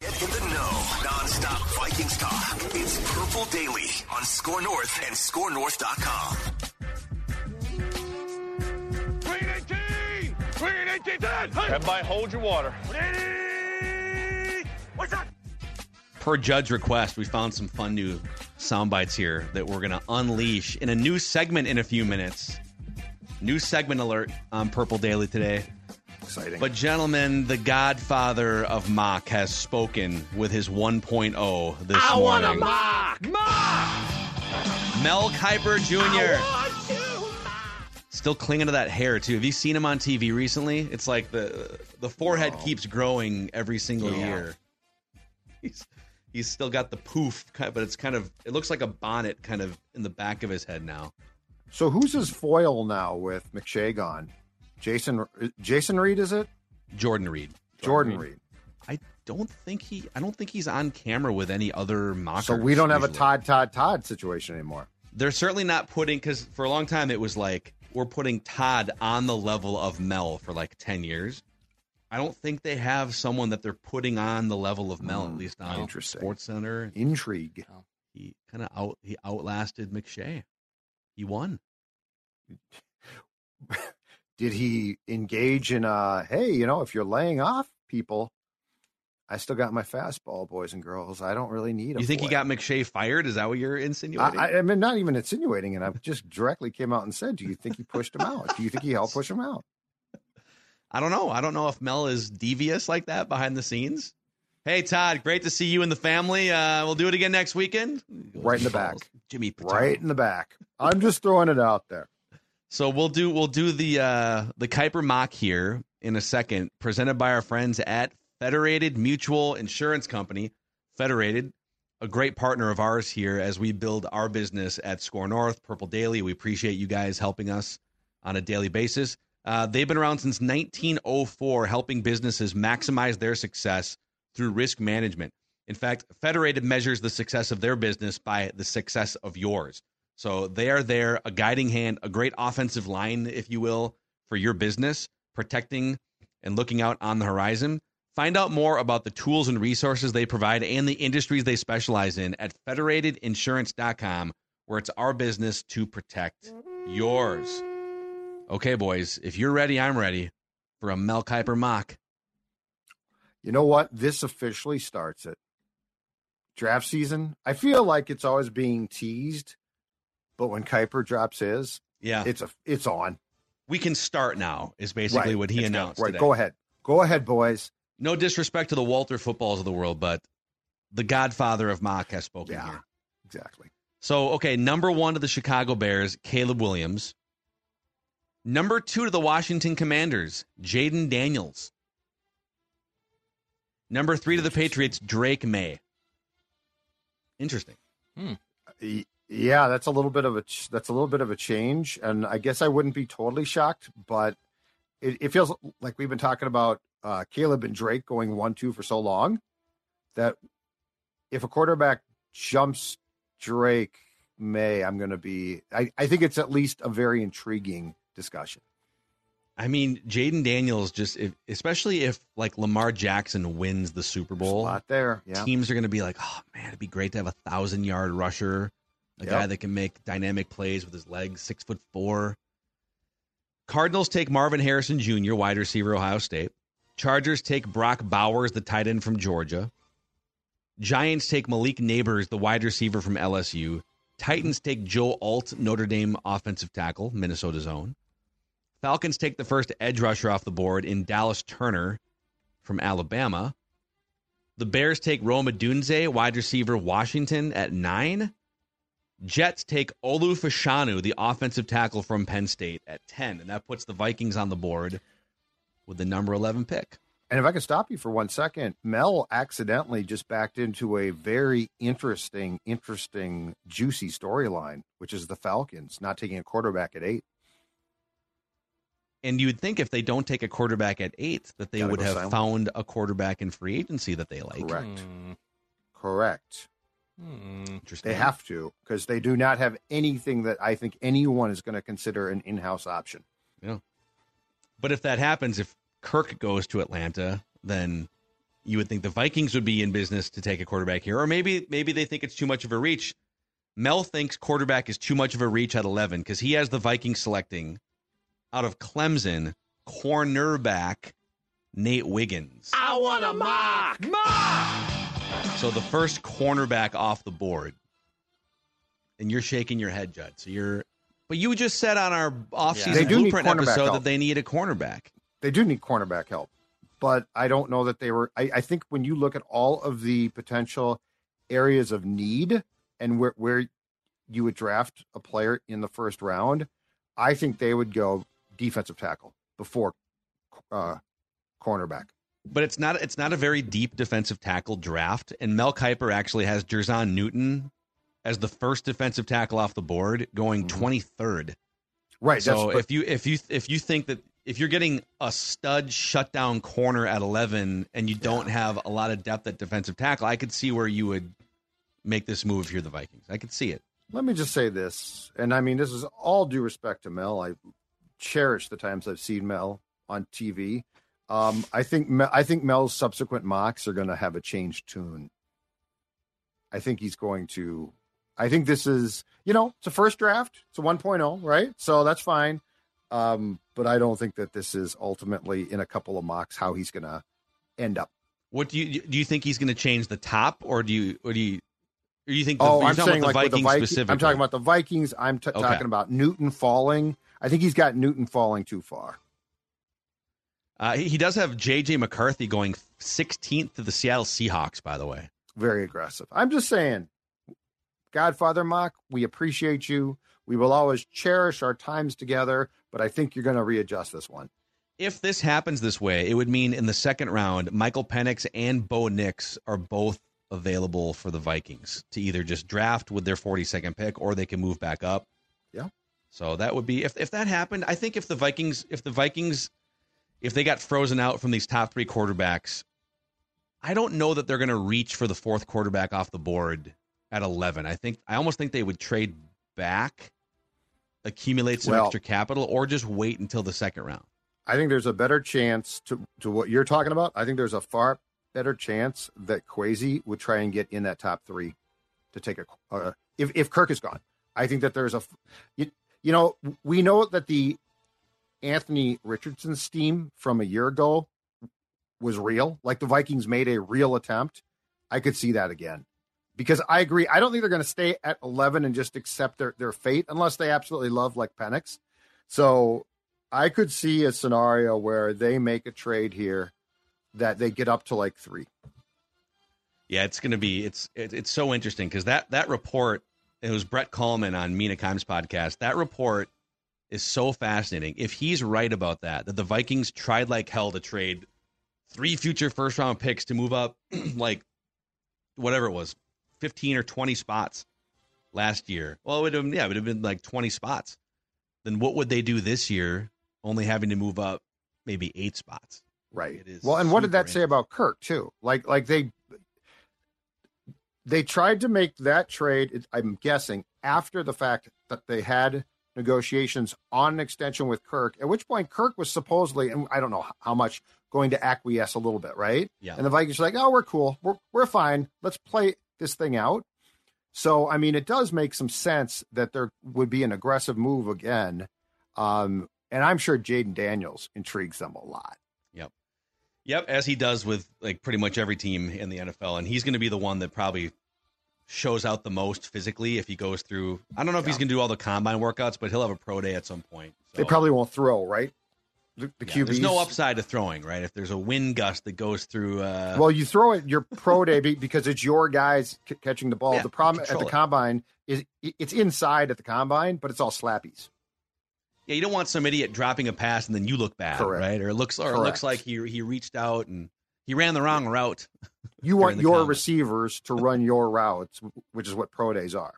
Get in the know, non-stop Vikings talk. It's Purple Daily on Score North and ScoreNorth.com. Green 18! Green 18, 10! Everybody hold your water. Ready? What's up? Per Judd's request, we found some fun new sound bites here that we're going to unleash in a new segment in a few minutes. New segment alert on Purple Daily today. Exciting. But gentlemen, the godfather of mock has spoken with his 1.0 this morning. I want a mock! Mock! Mel Kiper Jr. I want to mock. Still clinging to that hair, too. Have you seen him on TV recently? It's like the forehead keeps growing every single year. He's still got the poof, but it's kind of, it looks like a bonnet kind of in the back of his head now. So who's his foil now with McShay gone? Jason Reed, is it? Jordan Reed. Jordan Reed. I don't think he's on camera with any other mockers. So we don't have usually a Todd situation anymore. They're certainly not putting, because for a long time it was like, we're putting Todd on the level of Mel for like 10 years. I don't think they have someone that they're putting on the level of Mel, at least on SportsCenter. Intrigue. He kind of outlasted McShay. He won. Did he engage in hey, you know, if you're laying off people, I still got my fastball, boys and girls. I don't really need them. You think he got McShay fired? Is that what you're insinuating? I mean, not even insinuating, and I just directly came out and said, do you think he pushed him out? Do you think he helped push him out? I don't know. I don't know if Mel is devious like that behind the scenes. Hey, Todd, great to see you and the family. We'll do it again next weekend. Right in the back. Jimmy Patel. Right in the back. I'm just throwing it out there. So we'll do the Kiper mock here in a second, presented by our friends at Federated Mutual Insurance Company. Federated, a great partner of ours here as we build our business at Score North, Purple Daily. We appreciate you guys helping us on a daily basis. They've been around since 1904, helping businesses maximize their success through risk management. In fact, Federated measures the success of their business by the success of yours. So they are there, a guiding hand, a great offensive line, if you will, for your business, protecting and looking out on the horizon. Find out more about the tools and resources they provide and the industries they specialize in at federatedinsurance.com, where it's our business to protect yours. Okay, boys, if you're ready, I'm ready for a Mel Kiper mock. You know what? This officially starts it. Draft season, I feel like it's always being teased. But when Kiper drops his, it's on. We can start now is basically what he announced. Right, today. Go ahead, boys. No disrespect to the Walter Footballs of the world, but the godfather of mock has spoken here. Exactly. So, okay, number one to the Chicago Bears, Caleb Williams. Number two to the Washington Commanders, Jaden Daniels. Number three to the Patriots, Drake May. Interesting. Yeah, that's a little bit of a change, and I guess I wouldn't be totally shocked, but it feels like we've been talking about Caleb and Drake going 1-2 for so long that if a quarterback jumps Drake May, I think it's at least a very intriguing discussion. I mean, Jaden Daniels, especially if like Lamar Jackson wins the Super Bowl, there's a lot there. Yeah. Teams are going to be like, oh man, it'd be great to have 1,000-yard rusher. A guy that can make dynamic plays with his legs, 6'4". Cardinals take Marvin Harrison Jr., wide receiver, Ohio State. Chargers take Brock Bowers, the tight end from Georgia. Giants take Malik Nabers, the wide receiver from LSU. Titans take Joe Alt, Notre Dame offensive tackle, Minnesota's own. Falcons take the first edge rusher off the board in Dallas Turner from Alabama. The Bears take Rome Odunze, wide receiver, Washington, at 9. Jets take Olu Fashanu, the offensive tackle from Penn State, at 10. And that puts the Vikings on the board with the number 11 pick. And if I could stop you for 1 second, Mel accidentally just backed into a very interesting, juicy storyline, which is the Falcons not taking a quarterback at 8. And you would think if they don't take a quarterback at 8, that they would have found a quarterback in free agency that they like. Correct. Interesting. They have to, because they do not have anything that I think anyone is going to consider an in-house option. Yeah. But if that happens, if Kirk goes to Atlanta, then you would think the Vikings would be in business to take a quarterback here. Or maybe they think it's too much of a reach. Mel thinks quarterback is too much of a reach at 11 because he has the Vikings selecting out of Clemson cornerback Nate Wiggins. I want a mock! So the first cornerback off the board. And you're shaking your head, Judd. But you just said on our offseason blueprint episode that they need a cornerback. They do need cornerback help, but I don't know that they were. I think when you look at all of the potential areas of need and where you would draft a player in the first round, I think they would go defensive tackle before cornerback. But it's not a very deep defensive tackle draft, and Mel Kiper actually has Jerzon Newton as the first defensive tackle off the board, going 23rd. Right. So if you think that. If you're getting a stud shutdown corner at 11 and you don't have a lot of depth at defensive tackle, I could see where you would make this move if you're the Vikings. I could see it. Let me just say this, and I mean, this is all due respect to Mel. I cherish the times I've seen Mel on TV. I think Mel's subsequent mocks are going to have a changed tune. I think he's going to. I think this is, it's a first draft. It's a 1.0, right? So that's fine. But I don't think that this is ultimately in a couple of mocks how he's going to end up. What do you think he's going to change the top, or do you think? I'm saying like with the Vikings specifically. I'm talking about the Vikings. I'm talking about Newton falling. I think he's got Newton falling too far. He does have J.J. McCarthy going 16th to the Seattle Seahawks, by the way. Very aggressive. I'm just saying, Godfather Mock, we appreciate you. We will always cherish our times together, but I think you're going to readjust this one. If this happens this way, it would mean in the second round, Michael Penix and Bo Nix are both available for the Vikings to either just draft with their 42nd pick or they can move back up. Yeah. So that would be if that happened. I think if they got frozen out from these top three quarterbacks, I don't know that they're going to reach for the fourth quarterback off the board at 11. I almost think they would trade back, accumulate some extra capital, or just wait until the second round. I think there's a better chance to what you're talking about. I think there's a far better chance that Kwesi would try and get in that top three to take a if Kirk is gone. I think that there's we know that the Anthony Richardson steam from a year ago was real. Like the Vikings made a real attempt. I could see that again. Because I agree, I don't think they're going to stay at 11 and just accept their fate unless they absolutely love like Penix. So I could see a scenario where they make a trade here that they get up to like 3. Yeah, it's going to be it's so interesting because that report, it was Brett Coleman on Mina Kimes' podcast. That report is so fascinating. If he's right about that the Vikings tried like hell to trade 3 future first round picks to move up like whatever it was. 15 or 20 spots last year. Well, it would have been like 20 spots. Then what would they do this year? Only having to move up maybe 8 spots. Right. Well, and what did that say about Kirk too? Like they tried to make that trade, I'm guessing, after the fact that they had negotiations on an extension with Kirk, at which point Kirk was supposedly, and I don't know how much, going to acquiesce a little bit, right? Yeah. And the Vikings are like, oh, we're cool. We're fine. Let's play this thing out. So, I mean, it does make some sense that there would be an aggressive move again. And I'm sure Jaden Daniels intrigues them a lot. Yep. Yep, as he does with like pretty much every team in the NFL. And he's going to be the one that probably shows out the most physically if he goes through. I don't know if he's going to do all the combine workouts, but he'll have a pro day at some point. So. They probably won't throw, right? The QBs. There's no upside to throwing, right? If there's a wind gust that goes through. Well, you throw it your pro day because it's your guys catching the ball. Yeah, the problem at the combine is it's inside at the combine, but it's all slappies. Yeah, you don't want some idiot dropping a pass and then you look bad, right? Or it looks like he reached out and he ran the wrong route. You want your receivers to run your routes, which is what pro days are.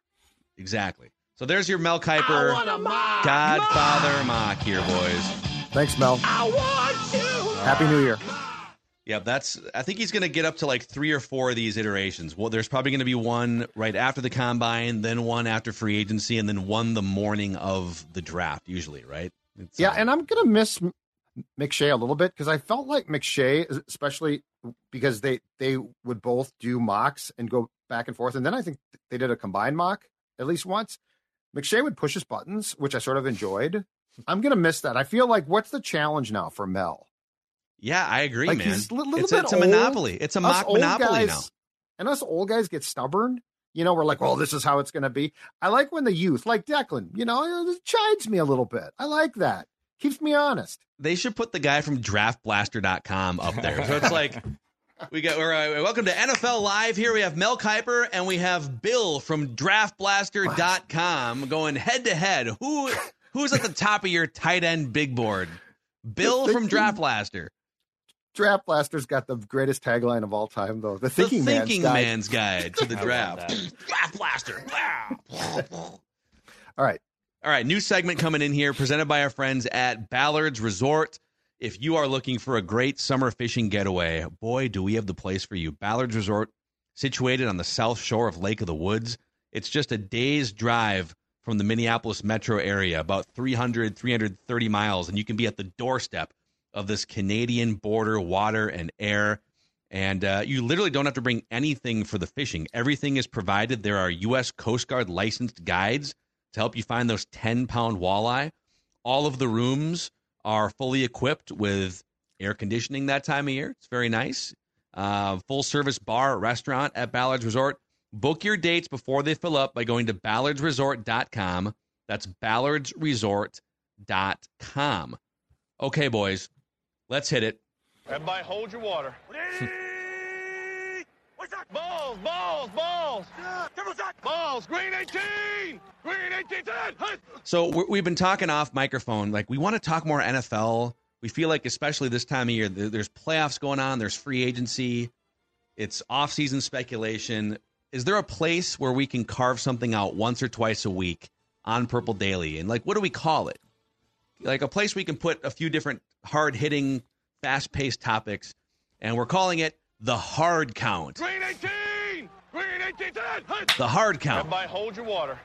Exactly. So there's your Mel Kiper Godfather mock here, boys. Thanks, Mel. I want you. Happy New Year. Yeah, I think he's going to get up to like 3 or 4 of these iterations. Well, there's probably going to be one right after the combine, then one after free agency, and then one the morning of the draft, usually, right? And I'm going to miss McShay a little bit because I felt like McShay, especially because they would both do mocks and go back and forth. And then I think they did a combined mock at least once. McShay would push his buttons, which I sort of enjoyed. I'm going to miss that. I feel like what's the challenge now for Mel? Yeah, I agree, like, man. He's it's a monopoly. It's a mock monopoly now. And us old guys get stubborn. You know, we're like, well, this is how it's going to be. I like when the youth, like Declan, you know, chides me a little bit. I like that. Keeps me honest. They should put the guy from DraftBlaster.com up there. So it's like, welcome to NFL Live. Here we have Mel Kiper and we have Bill from DraftBlaster.com going head to head. Who's at the top of your tight end big board? Bill from DraftBlaster. DraftBlaster's got the greatest tagline of all time, though. The Thinking Man's Guide to the Draft. DraftBlaster. All right. All right. New segment coming in here, presented by our friends at Ballard's Resort. If you are looking for a great summer fishing getaway, boy, do we have the place for you. Ballard's Resort, situated on the south shore of Lake of the Woods. It's just a day's drive from the Minneapolis metro area, about 300, 330 miles, and you can be at the doorstep of this Canadian border, water and air, and you literally don't have to bring anything for the fishing. Everything is provided. There are U.S. Coast Guard licensed guides to help you find those 10-pound walleye. All of the rooms are fully equipped with air conditioning that time of year. It's very nice. Full-service bar, restaurant at Ballard's Resort. Book your dates before they fill up by going to ballardsresort.com. That's ballardsresort.com. Okay, boys, let's hit it. Everybody hold your water. What's that? Balls. Balls, green 18. Green 18. So we've been talking off microphone. Like, we want to talk more NFL. We feel like, especially this time of year, there's playoffs going on. There's free agency. It's off-season speculation. Is there a place where we can carve something out once or twice a week on Purple Daily? And, like, what do we call it? Like, a place we can put a few different hard-hitting, fast-paced topics, and we're calling it The Hard Count. Green 18! Green 18! The Hard Count. Everybody hold your water.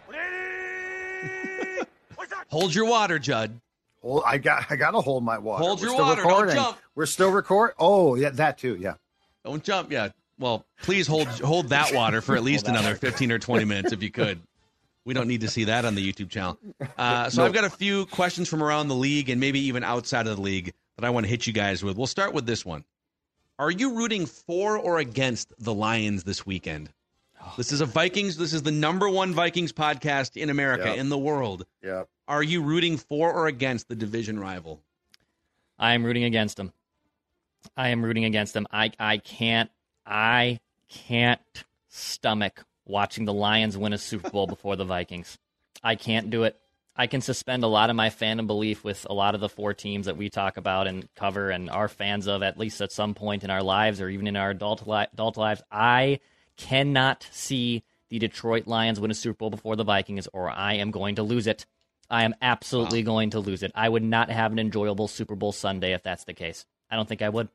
Hold your water, Judd. Well, I got to hold my water. Hold your water. Recording. Don't jump. We're still recording. Oh, yeah, that too, yeah. Don't jump, yeah. Well, please hold that water for at least another 15 or 20 minutes if you could. We don't need to see that on the YouTube channel. I've got a few questions from around the league and maybe even outside of the league that I want to hit you guys with. We'll start with this one. Are you rooting for or against the Lions this weekend? This is this is the #1 Vikings podcast in America, in the world. Yep. Are you rooting for or against the division rival? I am rooting against them. I can't stomach watching the Lions win a Super Bowl before the Vikings. I can't do it. I can suspend a lot of my fandom belief with a lot of the 4 teams that we talk about and cover and are fans of, at least at some point in our lives or even in our adult lives. I cannot see the Detroit Lions win a Super Bowl before the Vikings, or I am going to lose it. I am absolutely going to lose it. I would not have an enjoyable Super Bowl Sunday if that's the case. I don't think I would.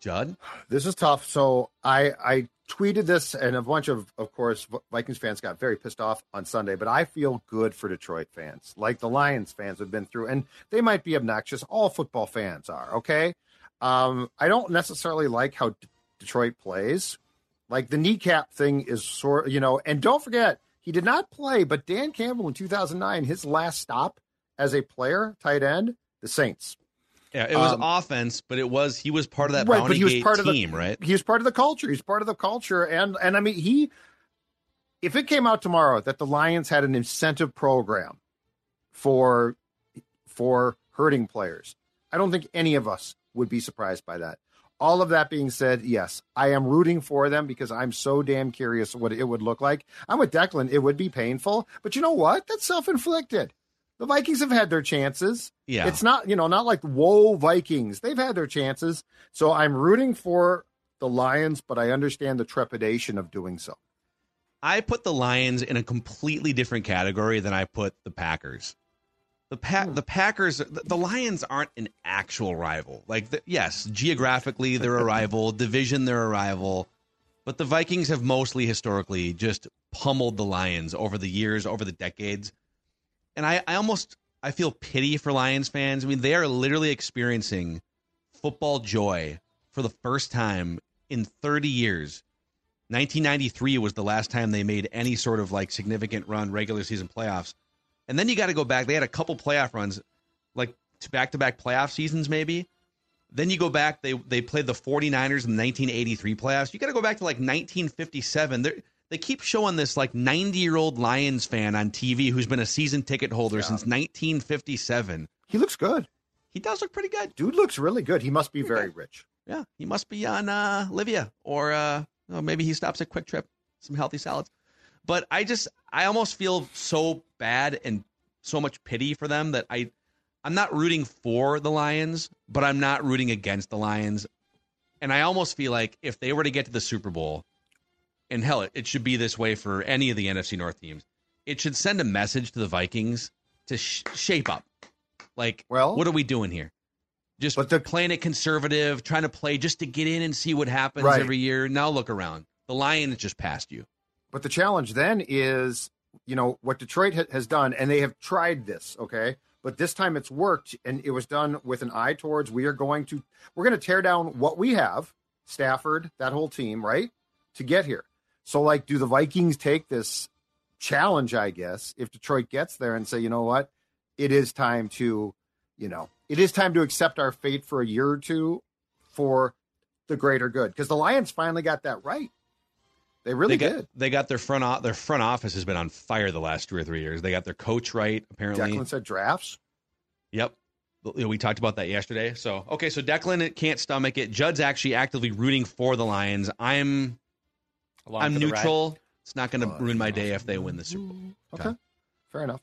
Judd? This is tough. So I tweeted this, and a bunch of course, Vikings fans got very pissed off on Sunday, but I feel good for Detroit fans, like the Lions fans have been through, and they might be obnoxious. All football fans are, okay? I don't necessarily like how Detroit plays. Like, the kneecap thing is sort, you know, and don't forget, he did not play, but Dan Campbell in 2009, his last stop as a player, tight end, the Saints. Yeah, it was offense, but he was part of that Bounty Gate team, right? He was part of the culture. He's part of the culture, and I mean, if it came out tomorrow that the Lions had an incentive program for hurting players, I don't think any of us would be surprised by that. All of that being said, yes, I am rooting for them because I'm so damn curious what it would look like. I'm with Declan. It would be painful, but you know what? That's self-inflicted. The Vikings have had their chances. Yeah. It's not like, whoa, Vikings. They've had their chances. So I'm rooting for the Lions, but I understand the trepidation of doing so. I put the Lions in a completely different category than I put the Packers. The Lions aren't an actual rival. Like, yes, geographically, they're a rival. Division, they're a rival. But the Vikings have mostly historically just pummeled the Lions over the years, over the decades. And I feel pity for Lions fans. I mean, they are literally experiencing football joy for the first time in 30 years. 1993 was the last time they made any sort of like significant run, regular season playoffs. And then you got to go back. They had a couple playoff runs, like back-to-back playoff seasons maybe. Then you go back. They played the 49ers in the 1983 playoffs. You got to go back to like 1957. They keep showing this like 90-year-old Lions fan on TV who's been a season ticket holder since 1957. He looks good. He does look pretty good. Dude looks really good. He must be very rich. Yeah, he must be on Livia or maybe he stops at Quick Trip, some healthy salads. But I almost feel so bad and so much pity for them that I'm not rooting for the Lions, but I'm not rooting against the Lions. And I almost feel like if they were to get to the Super Bowl, and hell, it should be this way for any of the NFC North teams, it should send a message to the Vikings to shape up. Like, what are we doing here? Just playing it conservative, trying to play just to get in and see what happens every year. Now look around. The Lions just passed you. But the challenge then is, what Detroit has done, and they have tried this, okay? But this time it's worked, and it was done with an eye towards we're going to tear down what we have, Stafford, that whole team, right, to get here. So, like, do the Vikings take this challenge, I guess, if Detroit gets there and say, you know what, it is time to, it is time to accept our fate for a year or two for the greater good? Because the Lions finally got that right. They did. They got their front office has been on fire the last 2 or 3 years. They got their coach right, apparently. Declan said drafts. Yep. We talked about that yesterday. So, okay, so Declan can't stomach it. Judd's actually actively rooting for the Lions. I'm neutral. It's not going to ruin my day if they win the Super Bowl. Okay. Fair enough.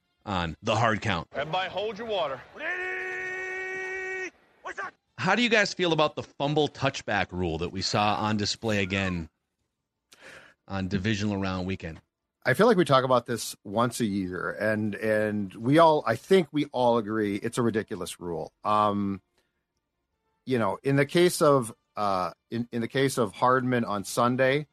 on The Hard Count. Everybody hold your water. What's that? How do you guys feel about the fumble touchback rule that we saw on display again on divisional round weekend? I feel like we talk about this once a year, and I think we all agree it's a ridiculous rule. In the case of in the case of Hardman on Sunday,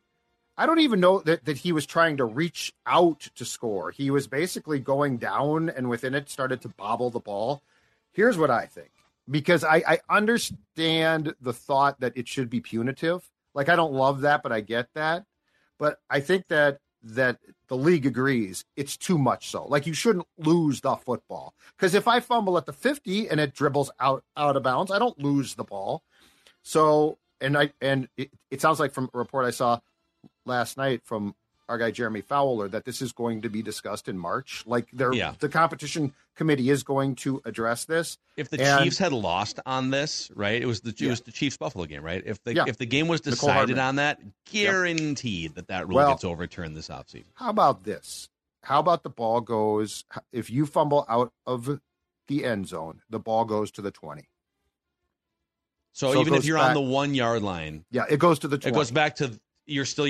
I don't even know that he was trying to reach out to score. He was basically going down and within it started to bobble the ball. Here's what I think, because I understand the thought that it should be punitive. Like, I don't love that, but I get that. But I think that the league agrees it's too much so. Like, you shouldn't lose the football. Because if I fumble at the 50 and it dribbles out of bounds, I don't lose the ball. So, it sounds like from a report I saw last night from our guy Jeremy Fowler that this is going to be discussed in March. Like, the competition committee is going to address this. If the Chiefs had lost on this, right? It was the Chiefs-Buffalo game, right? If the game was decided on that, guaranteed that rule gets overturned this offseason. How about this? How about the ball goes, if you fumble out of the end zone, the ball goes to the 20. So even if you're back on the 1 yard line, it goes to the 20. It goes back to you're still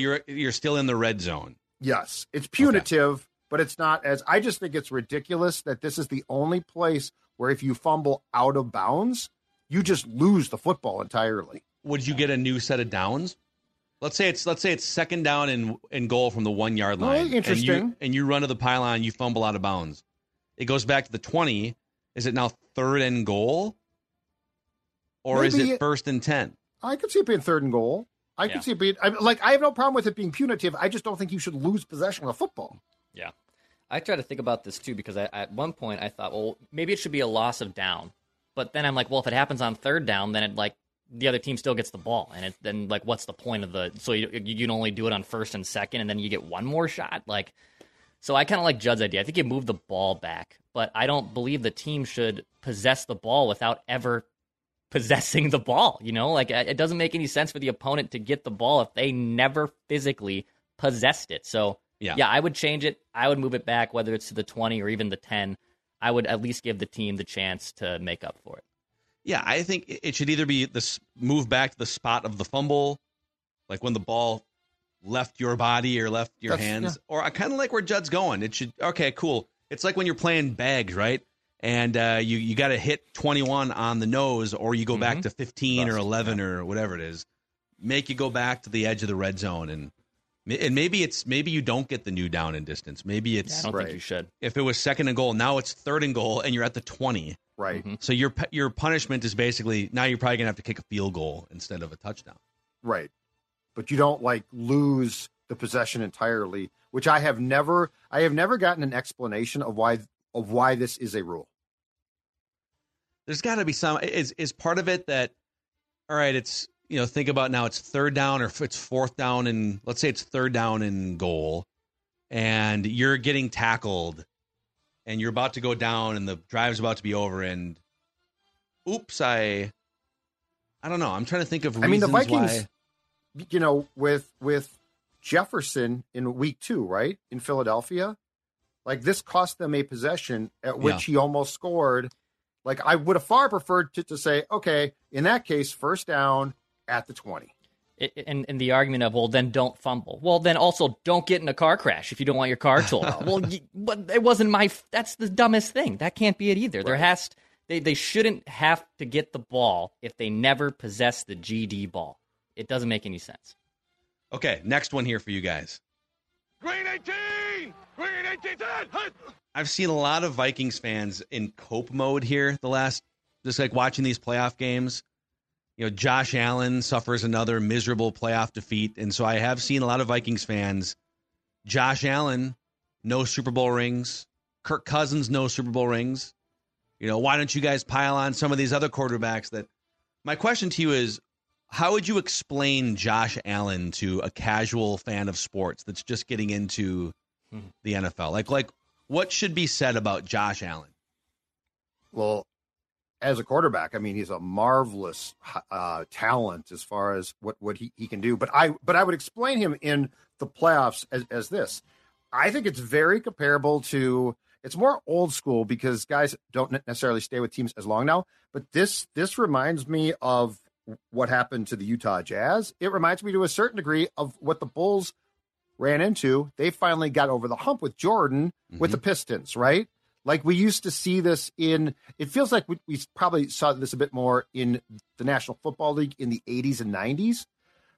in the red zone. Yes, it's punitive, but it's not as I just think it's ridiculous that this is the only place where if you fumble out of bounds, you just lose the football entirely. Would you get a new set of downs? Let's say it's second down and goal from the 1 yard line. Oh, interesting. And you run to the pylon, you fumble out of bounds. It goes back to the 20. Is it now third and goal? Or maybe, is it first and 10? I could see it being third and goal. I could see it being I have no problem with it being punitive. I just don't think you should lose possession of football. Yeah. I try to think about this too, because at one point I thought, well, maybe it should be a loss of down. But then I'm like, well, if it happens on third down, then it the other team still gets the ball. And then what's the point of so you can only do it on first and second, and then you get one more shot. So I kind of like Judd's idea. I think you move the ball back, but I don't believe the team should possess the ball without ever possessing the ball. It doesn't make any sense for the opponent to get the ball if they never physically possessed it. So yeah, I would change it. I would move it back, whether it's to the 20 or even the 10. I would at least give the team the chance to make up for it. Yeah, I think it should either be this move back to the spot of the fumble, like when the ball left your body or left your hands, or I kind of like where Judd's going. It should, okay, cool. It's like when you're playing bags, right? And you got to hit 21 on the nose, or you go back to 15 or 11 or whatever it is. Make you go back to the edge of the red zone, and maybe you don't get the new down and distance. Maybe it's I don't think you should. If it was second and goal, now it's third and goal, and you're at the 20. Right. Mm-hmm. So your punishment is basically now you're probably going to have to kick a field goal instead of a touchdown. Right. But you don't lose the possession entirely, which I have never gotten an explanation of why this is a rule. There's got to be some is part of it that, all right, it's, think about now it's third down, or if it's fourth down, and let's say it's third down and goal, and you're getting tackled and you're about to go down and the drive's about to be over, and oops, I don't know. I'm trying to think of reasons the Vikings, why... with Jefferson in week 2, right? In Philadelphia, this cost them a possession at which he almost scored. I would have far preferred to say, okay, in that case, first down at the 20. And the argument of, well, then don't fumble. Well, then also don't get in a car crash if you don't want your car told out. Well, but it wasn't that's the dumbest thing. That can't be it either. Right. They shouldn't have to get the ball if they never possess the GD ball. It doesn't make any sense. Okay, next one here for you guys. Green 18! I've seen a lot of Vikings fans in cope mode here just watching these playoff games. Josh Allen suffers another miserable playoff defeat, and so I have seen a lot of Vikings fans. Josh Allen, no Super Bowl rings. Kirk Cousins, no Super Bowl rings. Why don't you guys pile on some of these other quarterbacks? That my question to you is, how would you explain Josh Allen to a casual fan of sports that's just getting into the NFL? What should be said about Josh Allen? Well, as a quarterback, he's a marvelous talent as far as what he can do. But I would explain him in the playoffs as this. I think it's very comparable to, it's more old school because guys don't necessarily stay with teams as long now. But this reminds me of what happened to the Utah Jazz. It reminds me to a certain degree of what the Bulls ran into. They finally got over the hump with Jordan with the Pistons, right? We used to see this it feels like we probably saw this a bit more in the National Football League in the 80s and 90s.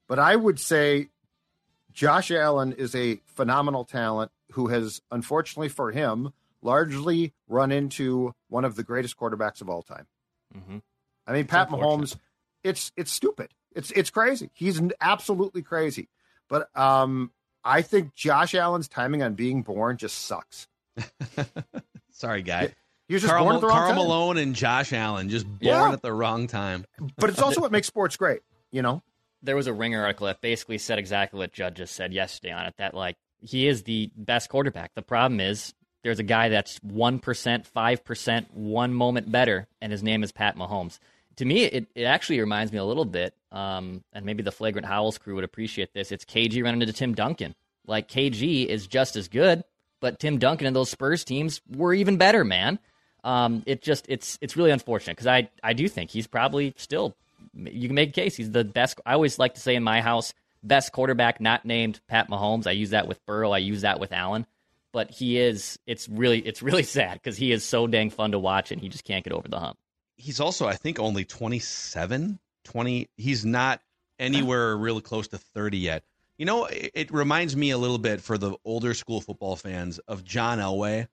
But I would say Josh Allen is a phenomenal talent who has, unfortunately for him, largely run into one of the greatest quarterbacks of all time. Mm-hmm. Pat Mahomes, it's stupid. It's crazy. He's absolutely crazy. But, I think Josh Allen's timing on being born just sucks. Sorry, guy. You're just born at the wrong time. Karl Malone and Josh Allen, just born at the wrong time. But it's also what makes sports great, There was a Ringer article that basically said exactly what Judd just said yesterday on it, that he is the best quarterback. The problem is there's a guy that's 1%, 5%, one moment better, and his name is Pat Mahomes. To me, it actually reminds me a little bit, and maybe the Flagrant Howls crew would appreciate this. It's KG running into Tim Duncan. KG is just as good, but Tim Duncan and those Spurs teams were even better, man. It's really unfortunate because I do think he's probably still, you can make a case, he's the best. I always like to say in my house, best quarterback not named Pat Mahomes. I use that with Burrow. I use that with Allen. But he is, it's really sad because he is so dang fun to watch and he just can't get over the hump. He's also, I think, only 27. He's not anywhere really close to 30 yet. You know, it reminds me a little bit for the older school football fans of John Elway.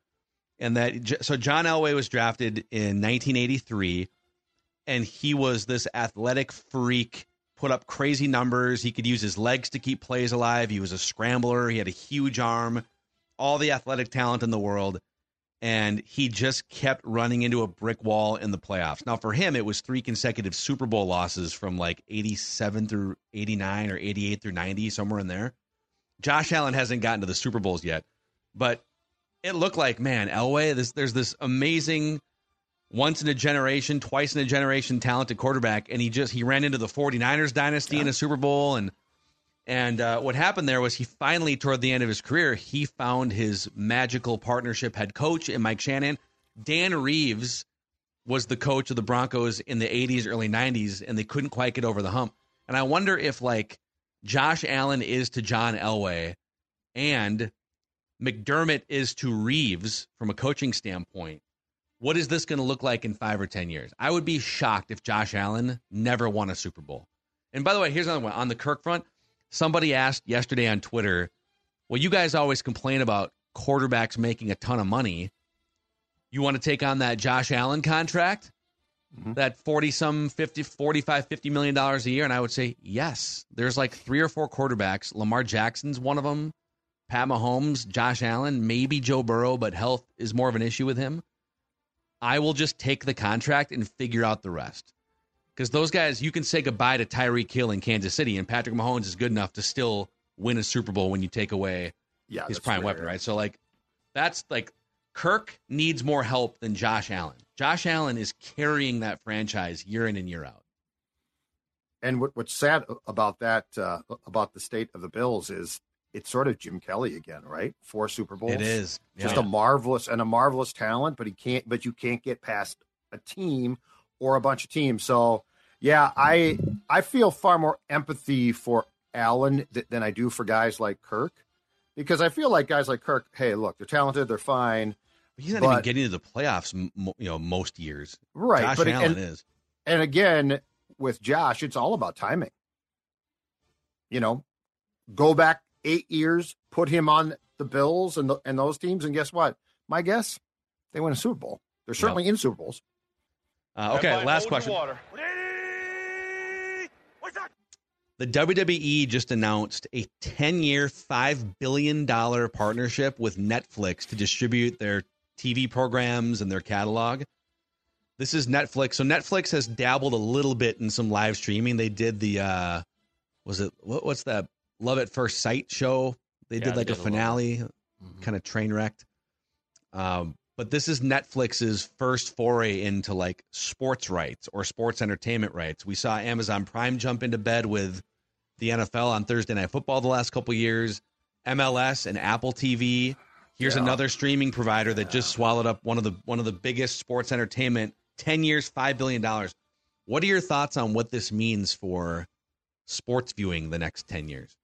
And so John Elway was drafted in 1983 and he was this athletic freak, put up crazy numbers. He could use his legs to keep plays alive. He was a scrambler. He had a huge arm. All the athletic talent in the world, and he just kept running into a brick wall in the playoffs. Now, for him, it was 3 consecutive Super Bowl losses from like 87 through 89 or 88 through 90, somewhere in there. Josh Allen hasn't gotten to the Super Bowls yet, but it looked like, man, Elway, there's this amazing once-in-a-generation, twice-in-a-generation talented quarterback, and he ran into the 49ers dynasty in a Super Bowl, and what happened there was he finally, toward the end of his career, he found his magical partnership head coach in Mike Shanahan. Dan Reeves was the coach of the Broncos in the 80s, early 90s, and they couldn't quite get over the hump. And I wonder if, like, Josh Allen is to John Elway and McDermott is to Reeves from a coaching standpoint, what is this going to look like in 5 or 10 years? I would be shocked if Josh Allen never won a Super Bowl. And by the way, here's another one. On the Kirk front, somebody asked yesterday on Twitter, well, you guys always complain about quarterbacks making a ton of money. You want to take on that Josh Allen contract? Mm-hmm. That 45, $50 million a year? And I would say, yes. There's like 3 or 4 quarterbacks. Lamar Jackson's one of them. Pat Mahomes, Josh Allen, maybe Joe Burrow, but health is more of an issue with him. I will just take the contract and figure out the rest. Because those guys, you can say goodbye to Tyreek Hill in Kansas City, and Patrick Mahomes is good enough to still win a Super Bowl when you take away his prime weapon, right? So, like, that's, like, Kirk needs more help than Josh Allen. Josh Allen is carrying that franchise year in and year out. And what's sad about that, about the state of the Bills, is it's sort of Jim Kelly again, right? 4 Super Bowls. It is. Yeah. Just a marvelous talent, but you can't get past a team or a bunch of teams. So, yeah, I feel far more empathy for Allen than I do for guys like Kirk, because I feel like guys like Kirk, hey, look, they're talented, they're fine. But he's not even getting to the playoffs, most years. Right. Josh Allen is. And again, with Josh, it's all about timing. You know, go back 8 years, put him on the Bills and those teams, and guess what? My guess, they win a Super Bowl. They're certainly in Super Bowls. Okay, last question. The WWE just announced a 10-year, $5 billion partnership with Netflix to distribute their TV programs and their catalog. This is Netflix. So Netflix has dabbled a little bit in some live streaming. They did the, what's that Love at First Sight show? They did like a finale, kind of train wrecked. But this is Netflix's first foray into like sports rights or sports entertainment rights. We saw Amazon Prime jump into bed with the NFL on Thursday Night Football the last couple of years, MLS and Apple TV. Here's another streaming provider that just swallowed up one of the biggest sports entertainment, 10 years, $5 billion. What are your thoughts on what this means for sports viewing the next 10 years?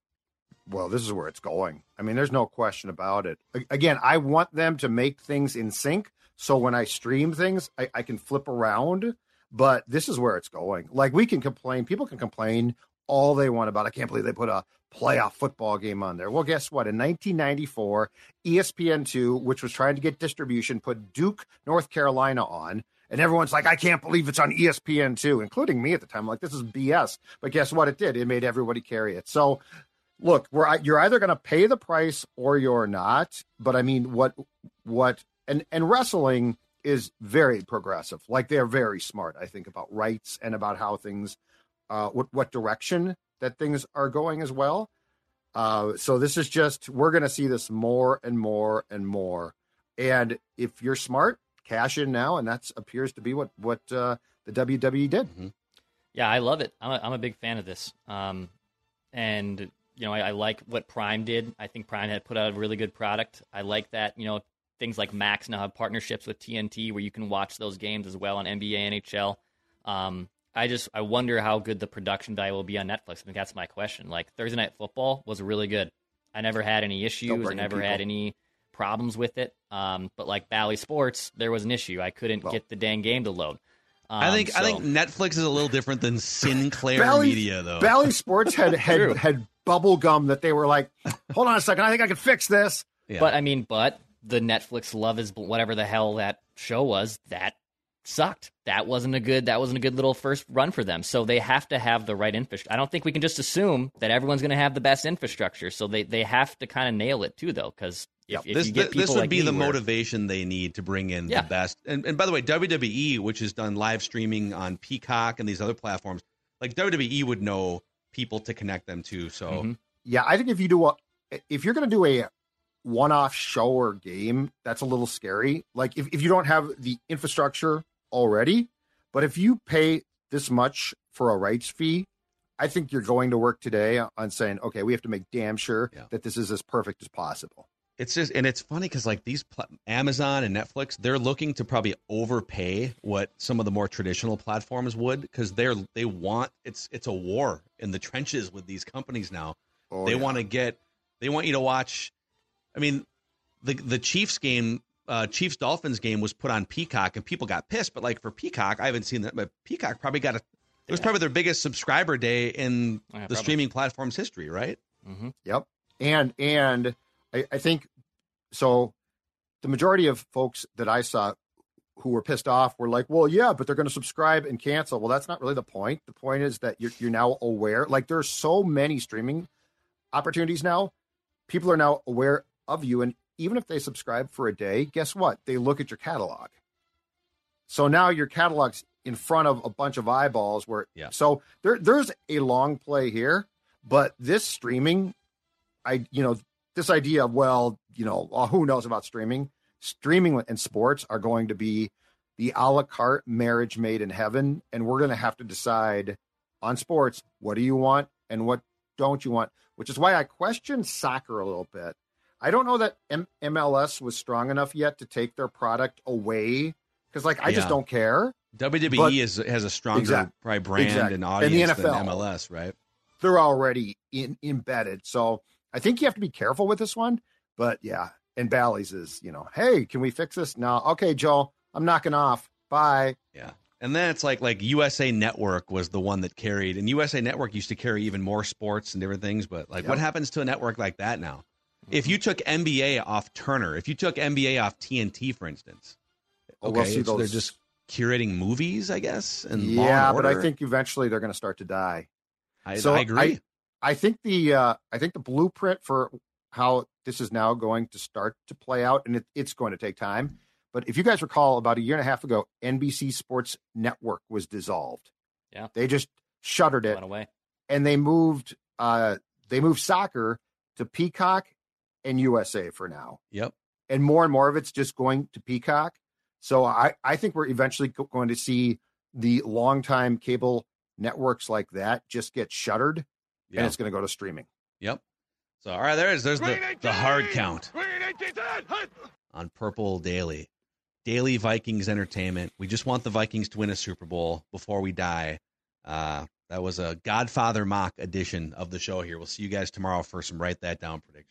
Well, this is where it's going. I mean, there's no question about it. Again, I want them to make things in sync, so when I stream things, I can flip around, but this is where it's going. Like, we can complain. People can complain all they want about, I can't believe they put a playoff football game on there. Well, guess what? In 1994, ESPN2, which was trying to get distribution, put Duke, North Carolina on, and everyone's like, I can't believe it's on ESPN2, including me at the time. Like, this is BS. But guess what it did? It made everybody carry it. So, look, you're either going to pay the price or you're not. But I mean, and wrestling is very progressive. Like, they're very smart, I think, about rights and about how things, what direction that things are going as well. So this is just, we're going to see this more and more and more. And if you're smart, cash in now. And that appears to be what the WWE did. Mm-hmm. Yeah, I love it. I'm a big fan of this. And you know, I like what Prime did. I think Prime had put out a really good product. I like that, you know, things like Max now have partnerships with TNT where you can watch those games as well on NBA, NHL. I wonder how good the production value will be on Netflix. I think that's my question. Like, Thursday Night Football was really good. I never had any issues. I never had any problems with it. But like Bally Sports, there was an issue. I couldn't get the dang game to load. I think Netflix is a little different than Sinclair Media, though. Bally Sports had bubble gum that they were like, hold on a second, I think I can fix this. Yeah. But I mean, the Netflix Love is whatever the hell that show was, that sucked. That wasn't a good little first run for them. So they have to have the right infrastructure. I don't think we can just assume that everyone's going to have the best infrastructure. So they have to kind of nail it too, though, because if you get people, this would like be the motivation they need to bring in the best. And by the way, WWE, which has done live streaming on Peacock and these other platforms, like WWE would know people to connect them to. So I think if you're going to do a one-off show or game, that's a little scary. Like if you don't have the infrastructure already, but if you pay this much for a rights fee, I think you're going to work today on saying, okay, we have to make damn sure that this is as perfect as possible. It's just, and it's funny because like these Amazon and Netflix, they're looking to probably overpay what some of the more traditional platforms would, because they want, it's a war in the trenches with these companies now. They want you to watch. I mean, the Chiefs game, Chiefs Dolphins game was put on Peacock and people got pissed. But like for Peacock, I haven't seen that. But Peacock probably got it was probably their biggest subscriber day in the streaming platform's history, right? Mm-hmm. Yep. And I think so. The majority of folks that I saw who were pissed off were like, well, yeah, but they're going to subscribe and cancel. Well, that's not really the point. The point is that you're now aware. Like there's so many streaming opportunities now. People are now aware of you, and even if they subscribe for a day, guess what? They look at your catalog. So now your catalog's in front of a bunch of eyeballs. So there's a long play here, but this streaming, this idea of who knows about streaming? Streaming and sports are going to be the a la carte marriage made in heaven, and we're going to have to decide on sports what do you want and what don't you want, which is why I question soccer a little bit. I don't know that MLS was strong enough yet to take their product away because, just don't care. WWE has a stronger brand and audience and the NFL, than MLS, right? They're already embedded. So I think you have to be careful with this one. But, and Bally's is, hey, can we fix this? No. Okay, Joel, I'm knocking off. Bye. Yeah. And then it's like USA Network was the one that carried. And USA Network used to carry even more sports and different things. But, what happens to a network like that now? If you took NBA off Turner, if you took NBA off TNT, for instance, so they're just curating movies, I guess. And but I think eventually they're going to start to die. I agree. I think the blueprint for how this is now going to start to play out, and it's going to take time. But if you guys recall, about a year and a half ago, NBC Sports Network was dissolved. Yeah, they just shuttered it, went away, and they moved. They moved soccer to Peacock and USA for now. Yep. And more of it's just going to Peacock. So I think we're eventually going to see the longtime cable networks like that just get shuttered, and it's going to go to streaming. Yep. So, all right, there's the hard count on Purple Daily. Daily Vikings Entertainment. We just want the Vikings to win a Super Bowl before we die. That was a Godfather mock edition of the show here. We'll see you guys tomorrow for some Write That Down predictions.